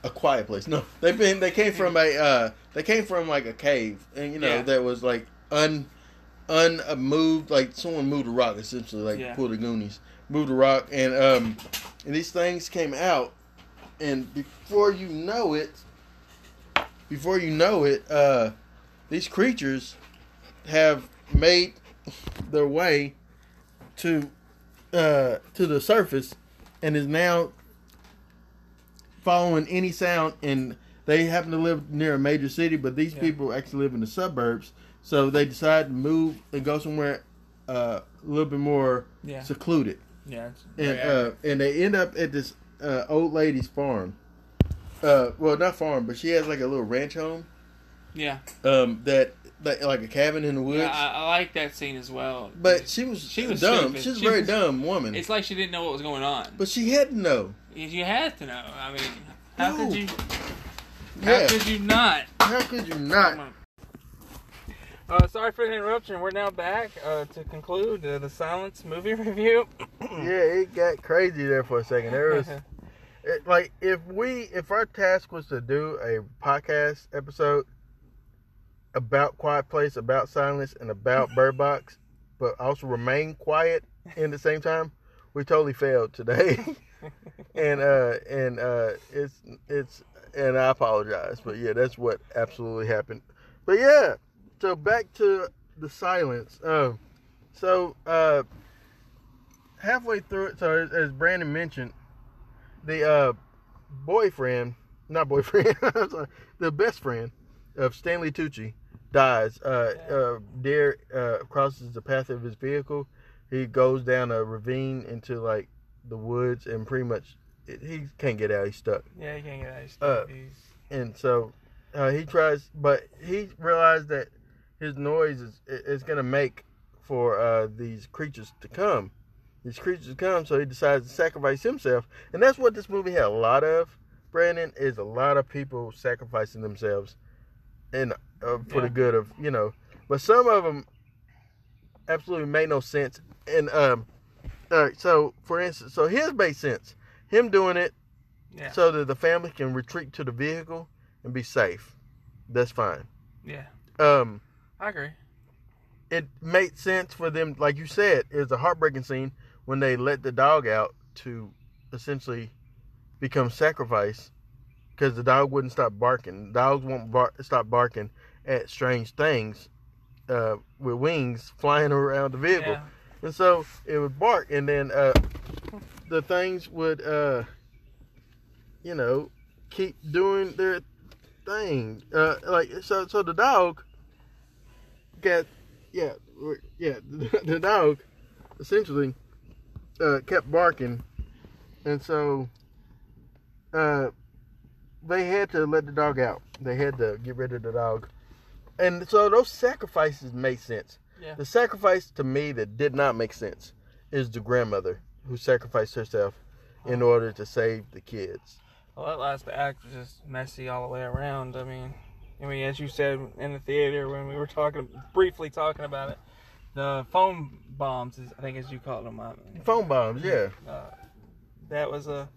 A Quiet Place. No, they came from like a cave, and that was like unmoved. Like someone moved a rock, essentially, pulled the Goonies, moved a rock, and these things came out, and before you know it, these creatures have made their way to the surface, and is now following any sound, and they happen to live near a major city, but these people actually live in the suburbs, so they decide to move and go somewhere a little bit more secluded. Yeah, and they end up at this old lady's farm. Well, not farm, but she has like a little ranch home. Yeah. That like a cabin in the woods. Yeah, I like that scene as well. But she was dumb. Stupid. She was a very dumb woman. It's like she didn't know what was going on. But she had to know. You had to know. I mean, how could you not? Sorry for the interruption. We're now back to conclude the Silence movie review. It got crazy there for a second. There was, if our task was to do a podcast episode about Quiet Place, about Silence, and about Bird Box, but also remain quiet in the same time, we totally failed today. and it's and I apologize, but that's what absolutely happened. But so back to The Silence. So halfway through it, so as Brandon mentioned, the the best friend of Stanley Tucci dies. Deer crosses the path of his vehicle. He goes down a ravine into the woods, and pretty much he can't get out. He's stuck. Yeah, he can't get out. He's stuck. And so he tries, but he realized that his noise is going to make for these creatures to come. So he decides to sacrifice himself, and that's what this movie had a lot of. Brandon, is a lot of people sacrificing themselves, and for the good of but some of them absolutely made no sense. And all right, so for instance, his made sense, him doing it so that the family can retreat to the vehicle and be safe. That's fine. Yeah. I agree. It made sense for them, like you said, it's a heartbreaking scene when they let the dog out to essentially become sacrifice because the dog wouldn't stop barking. Dogs won't stop barking at strange things with wings flying around the vehicle. Yeah. And so it would bark, and then the things would, keep doing their thing. So the dog the dog essentially kept barking, and so they had to let the dog out. They had to get rid of the dog, and so those sacrifices made sense. Yeah. The sacrifice to me that did not make sense is the grandmother who sacrificed herself in order to save the kids. Well, that last act was just messy all the way around. I mean, as you said in the theater when we were briefly talking about it, the foam bombs, I think as you called them. Foam bombs, yeah. That was a...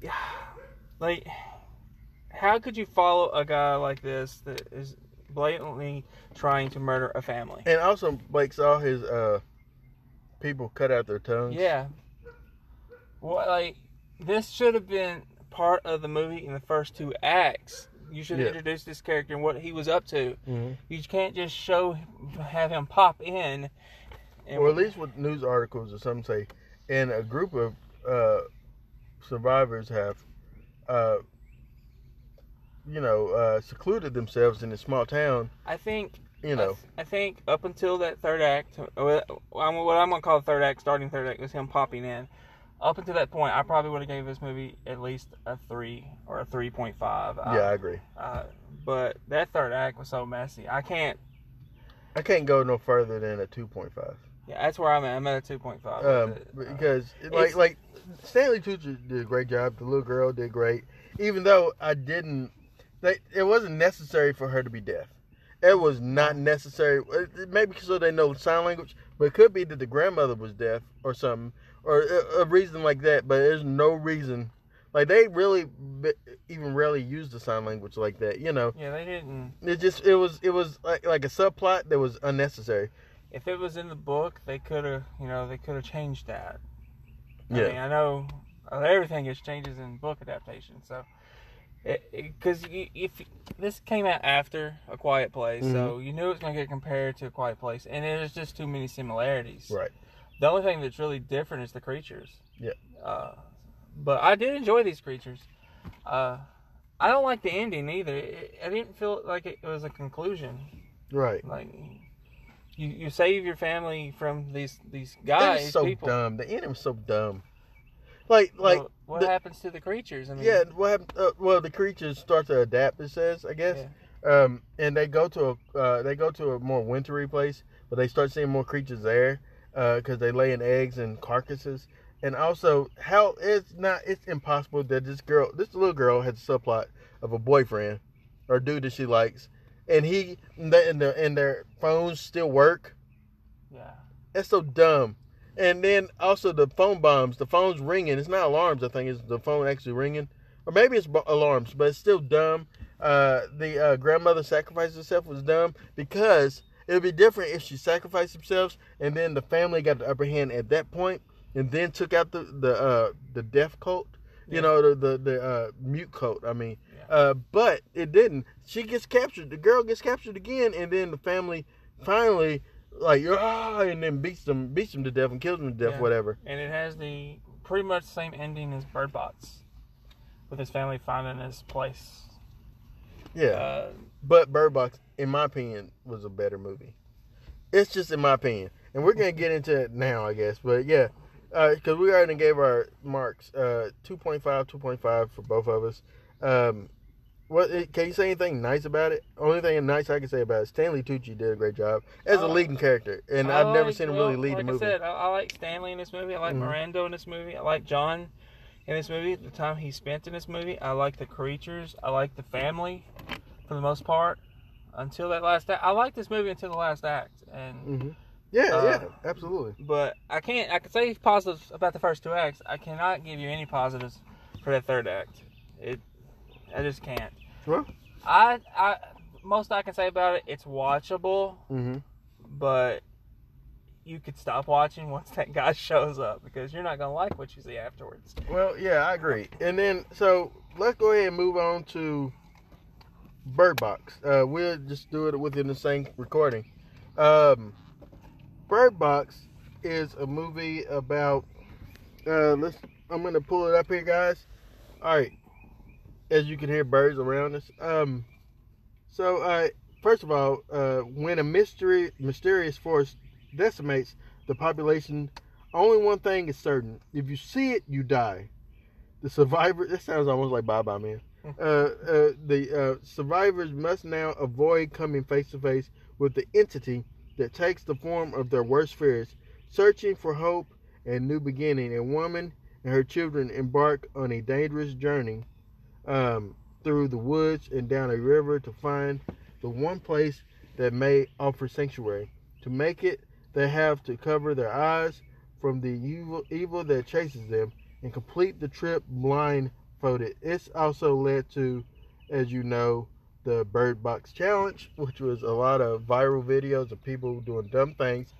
Yeah. Like, how could you follow a guy like this that is blatantly trying to murder a family? And also, Blake saw his people cut out their tongues. Yeah. Well, like, this should have been part of the movie in the first two acts. You should introduce this character and what he was up to. Mm-hmm. You can't just have him pop in. Or at least with news articles or something say, and a group of survivors have, secluded themselves in a small town. I think, I think up until that third act, what I'm going to call the third act, starting third act, was him popping in. Up until that point, I probably would have gave this movie at least a 3 or a 3.5. Yeah, I agree. But that third act was so messy. I can't go no further than a 2.5. Yeah, that's where I'm at. I'm at a 2.5. Because like Stanley Tucci did a great job. The little girl did great. Even though it wasn't necessary for her to be deaf. It was not necessary. Maybe so they know sign language, but it could be that the grandmother was deaf or something. Or a reason like that, but there's no reason. Like, they really even rarely use the sign language like that, Yeah, they didn't. It was like a subplot that was unnecessary. If it was in the book, they could have, they could have changed that. Yeah. I mean, I know everything is changes in book adaptation, so. Because if this came out after A Quiet Place, mm-hmm. so you knew it was going to get compared to A Quiet Place, and there's just too many similarities. Right. The only thing that's really different is the creatures. Yeah. But I did enjoy these creatures. I don't like the ending either. I didn't feel like it was a conclusion. Right. Like you save your family from these guys. It was so people. Dumb. The ending was so dumb. Like well, what happens to the creatures? I mean, yeah. What happened? Well, the creatures start to adapt. It says, I guess. Yeah. And they go to a more wintry place, but they start seeing more creatures there. Because they lay in eggs and carcasses, and also how it's impossible that this little girl has a subplot of a boyfriend or dude that she likes, and their phones still work. Yeah, that's so dumb. And then also the phone bombs, the phone's ringing. It's not alarms, I think it's the phone actually ringing, or maybe it's alarms, but it's still dumb. The grandmother sacrificed herself was dumb because. It would be different if she sacrificed themselves, and then the family got the upper hand at that point, and then took out the deaf cult, the mute cult. But it didn't. She gets captured. The girl gets captured again, and then the family finally and then beats them to death and kills them to death, whatever. And it has the pretty much same ending as Bird Box, with his family finding his place. Yeah. But Bird Box, in my opinion, was a better movie. It's just in my opinion. And we're going to get into it now, I guess. But, yeah, because we already gave our marks, 2.5, 2.5 for both of us. Can you say anything nice about it? Only thing nice I can say about it, Stanley Tucci did a great job as a leading character. And I've never seen him really lead a movie. Like I said, I like Stanley in this movie. I like mm-hmm. Miranda in this movie. I like John in this movie. The time he spent in this movie. I like the creatures. I like the family. For the most part, until that last act. I like this movie until the last act. And mm-hmm. Yeah, absolutely. But I can say positives about the first two acts. I cannot give you any positives for that third act. I just can't. Well, I most I can say about it, it's watchable, mm-hmm. but you could stop watching once that guy shows up because you're not going to like what you see afterwards. Well, yeah, I agree. And then, so let's go ahead and move on to Bird Box. We'll just do it within the same recording. Bird Box is a movie about I'm gonna pull it up here, guys. Alright. As you can hear birds around us. So first of all, when a mysterious force decimates the population, only one thing is certain. If you see it, you die. The survivor, that sounds almost like Bye Bye Man. The survivors must now avoid coming face to face with the entity that takes the form of their worst fears. Searching for hope and new beginning, a woman and her children embark on a dangerous journey through the woods and down a river to find the one place that may offer sanctuary. To make it, they have to cover their eyes from the evil that chases them and complete the trip blindfolded. It's also led to, as you know, the Bird Box Challenge, which was a lot of viral videos of people doing dumb things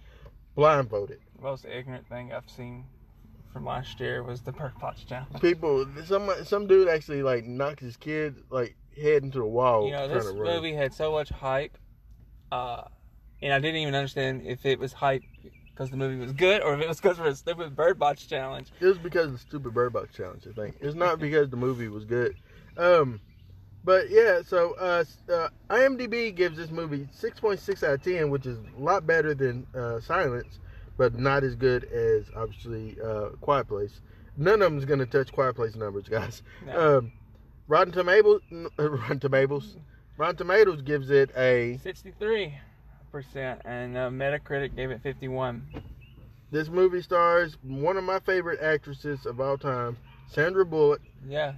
blindfolded. The most ignorant thing I've seen from last year was the Bird Box Challenge. People, some dude actually like knocked his kid like head into the wall. You know, this movie had so much hype, and I didn't even understand if it was hype because the movie was good or if it was because of the stupid Bird Box Challenge. It was because of the stupid Bird Box Challenge, I think. It's not because the movie was good. But yeah, so IMDb gives this movie 6.6 out of 10, which is a lot better than Silence, but not as good as, obviously, Quiet Place. None of them is going to touch Quiet Place numbers, guys. No. Rotten Tomatoes gives it a 63%, and Metacritic gave it 51. This movie stars one of my favorite actresses of all time, Sandra Bullock. Yeah,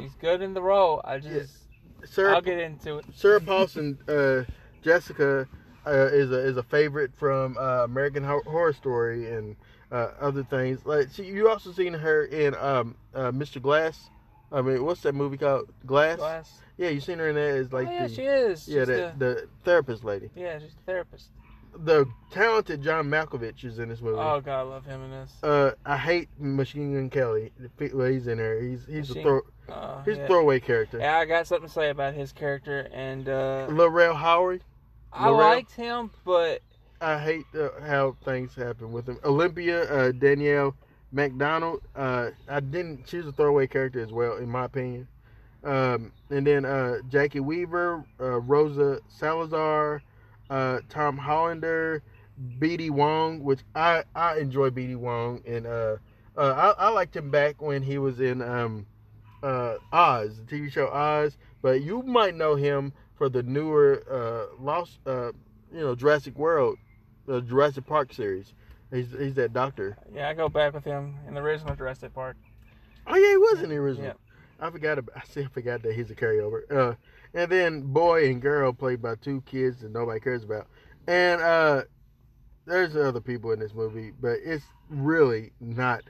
she's good in the role. I'll get into it. Sarah Paulson, Jessica, is a favorite from American Horror Story and other things. Like you also seen her in Mr. Glass. I mean, what's that movie called? Glass. Yeah, you seen her in that as like. Oh, yeah, she is. Yeah, the therapist lady. Yeah, she's a therapist. The talented John Malkovich is in this movie. Oh God, I love him in this. I hate Machine Gun Kelly. Well, he's in there. He's a throwaway character. Yeah, I got something to say about his character and Lil Rel Howery. I liked him, but I hate how things happen with him. Olympia Danielle McDonald. I didn't. She's a throwaway character as well, in my opinion. And then Jackie Weaver, Rosa Salazar. Tom Hollander, BD Wong, which I enjoy BD Wong, and I liked him back when he was in Oz, the TV show Oz. But you might know him for the newer Jurassic World, the Jurassic Park series. He's that doctor. Yeah, I go back with him in the original Jurassic Park. Oh yeah, he was in the original. Yeah. I forgot that he's a carryover. And then boy and girl played by two kids that nobody cares about. And there's other people in this movie, but it's really not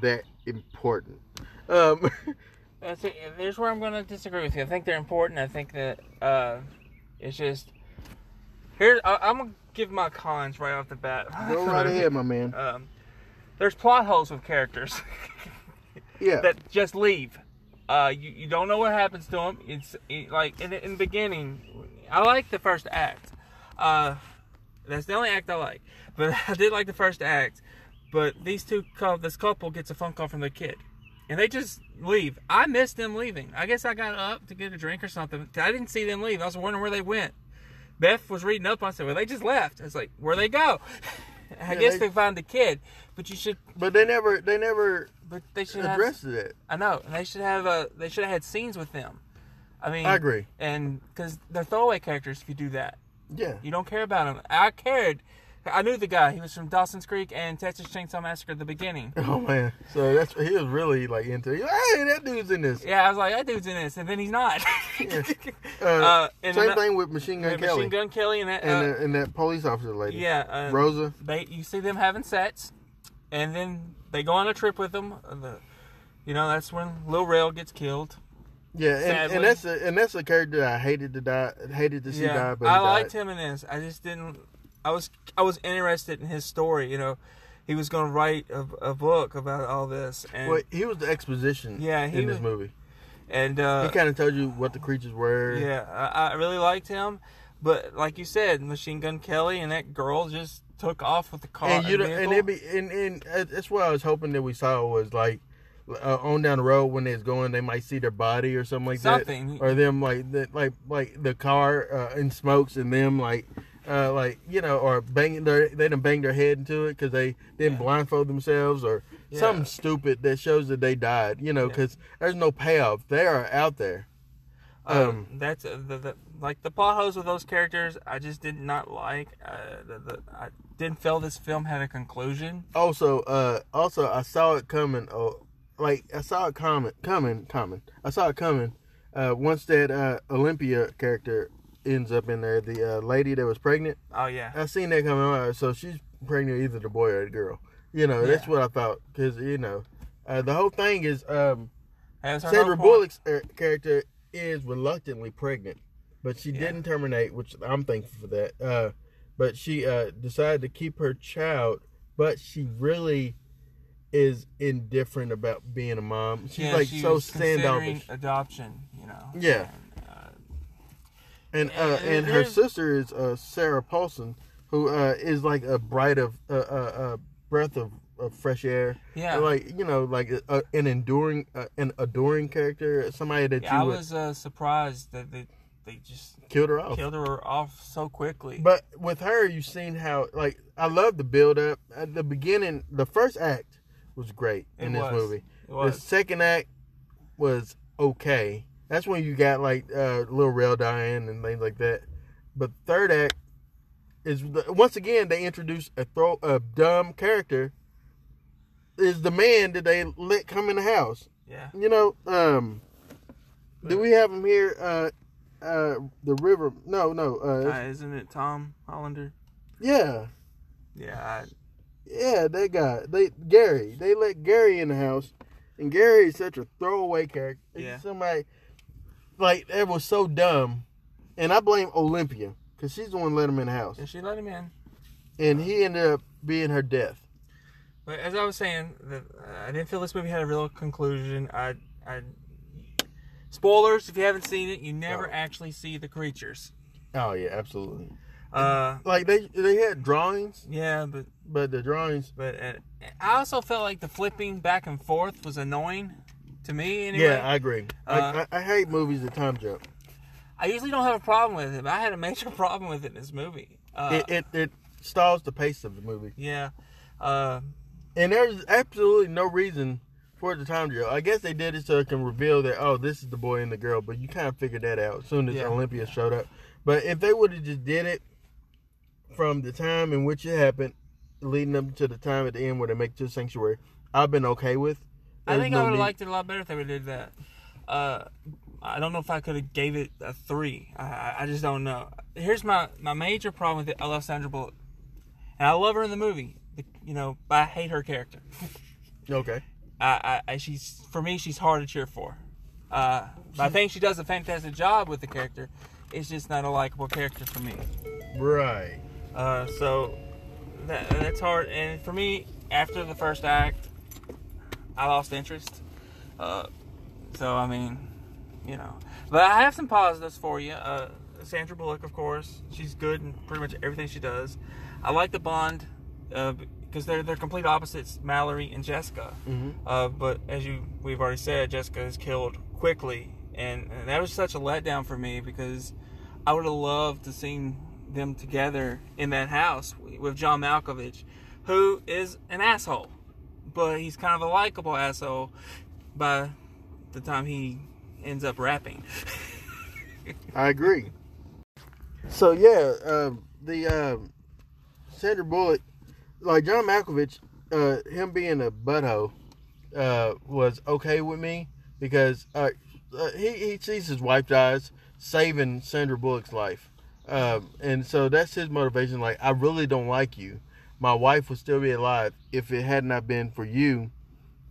that important. There's where I'm going to disagree with you. I think they're important. I think that it's just... I'm going to give my cons right off the bat. Go right ahead, my man. There's plot holes with characters. Yeah. That just leave. You don't know what happens to them. It's like in the beginning, I like the first act. That's the only act I like. But I did like the first act. But this couple gets a phone call from their kid, and they just leave. I missed them leaving. I guess I got up to get a drink or something. I didn't see them leave. I was wondering where they went. Beth was reading up on something. Well, they just left. I was like, where'd they go? I guess they found the kid, but you should. But they never. But they should address it. I know, and they should have had scenes with them. I mean, I agree, and because they're throwaway characters. If you do that, yeah, you don't care about them. I cared. I knew the guy. He was from Dawson's Creek and Texas Chainsaw Massacre at the beginning. Oh man, so that's he was really like into. Hey, that dude's in this. Yeah, I was like, that dude's in this, and then he's not. Yeah. Same thing with Machine Gun Kelly. Machine Gun Kelly and that police officer lady. Yeah, Rosa. You see them having sex, and then they go on a trip with them. That's when Lil Rel gets killed. Yeah, and that's a character I hated to see die. But I liked him in this. I just didn't. I was interested in his story. You know, he was going to write a book about all this. And well, he was the exposition. Yeah, in this movie, and he kind of told you what the creatures were. Yeah, I really liked him, but like you said, Machine Gun Kelly and that girl just took off with the car. And that's what I was hoping that we saw was like. On down the road when they was going, they might see their body or something like that, or them like the car in smokes and them or banging they done banged their head into it because they didn't blindfold themselves or something stupid that shows that they died. Because there's no payoff. They are out there. That's like the plot holes of those characters. I just did not like. I didn't feel this film had a conclusion. Also, I saw it coming. I saw it coming. Once that Olympia character ends up in there, the lady that was pregnant. Oh yeah, I seen that coming out. So she's pregnant, either the boy or the girl. You know, yeah. That's what I thought. Because the whole thing is Sandra Bullock's character is reluctantly pregnant, but she didn't terminate, which I'm thankful for that. But she decided to keep her child, but she really is indifferent about being a mom. She's she so standoffish. Adoption, Yeah. And her sister is Sarah Paulson, who is like a breath of fresh air. Yeah. Like an enduring, an adoring character, somebody that I was surprised that they just killed her off so quickly. But with her, you've seen how, I love the build up. At the beginning, the first act was great movie. The second act was okay. That's when you got Lil Rel dying and things like that. But third act is once again they introduced a dumb character. Is the man that they let come in the house? Yeah. Do we have him here? The river? No. Isn't it Tom Hollander? Yeah. Yeah. Yeah, that guy. Gary. They let Gary in the house, and Gary is such a throwaway character. Yeah. Somebody that was so dumb, and I blame Olympia because she's the one who let him in the house. And she let him in, and he ended up being her death. But as I was saying, I didn't feel this movie had a real conclusion. Spoilers, if you haven't seen it, you never actually see the creatures. Oh, yeah, absolutely. They had drawings. Yeah, but the drawings. But I also felt like the flipping back and forth was annoying to me anyway. Yeah, I agree. I hate movies that time jump. I usually don't have a problem with it, but I had a major problem with it in this movie. It stalls the pace of the movie. Yeah. And there's absolutely no reason for the time jump. I guess they did it so it can reveal that, this is the boy and the girl. But you kind of figured that out as soon as Olympia showed up. But if they would have just did it from the time in which it happened, leading up to the time at the end where they make it to the sanctuary, I've been okay with. I would have liked it a lot better if they would have did that. I don't know if I could have gave it a 3. I just don't know. Here's my major problem with it. I love Sandra Bullock. And I love her in the movie. But I hate her character. Okay. She's hard to cheer for. I think she does a fantastic job with the character. It's just not a likable character for me. Right. So that's hard. And for me, after the first act, I lost interest. But I have some positives for you. Sandra Bullock, of course, she's good in pretty much everything she does. I like the bond. Because they're complete opposites, Mallory and Jessica. Mm-hmm. But as we've already said, Jessica is killed quickly, and that was such a letdown for me because I would have loved to see them together in that house with John Malkovich, who is an asshole, but he's kind of a likable asshole by the time he ends up rapping. I agree. So Sandra Bullock. John Malkovich, him being a butthole, was okay with me because he sees his wife dies, saving Sandra Bullock's life, and so that's his motivation. I really don't like you. My wife would still be alive if it had not been for you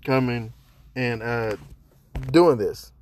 coming and doing this.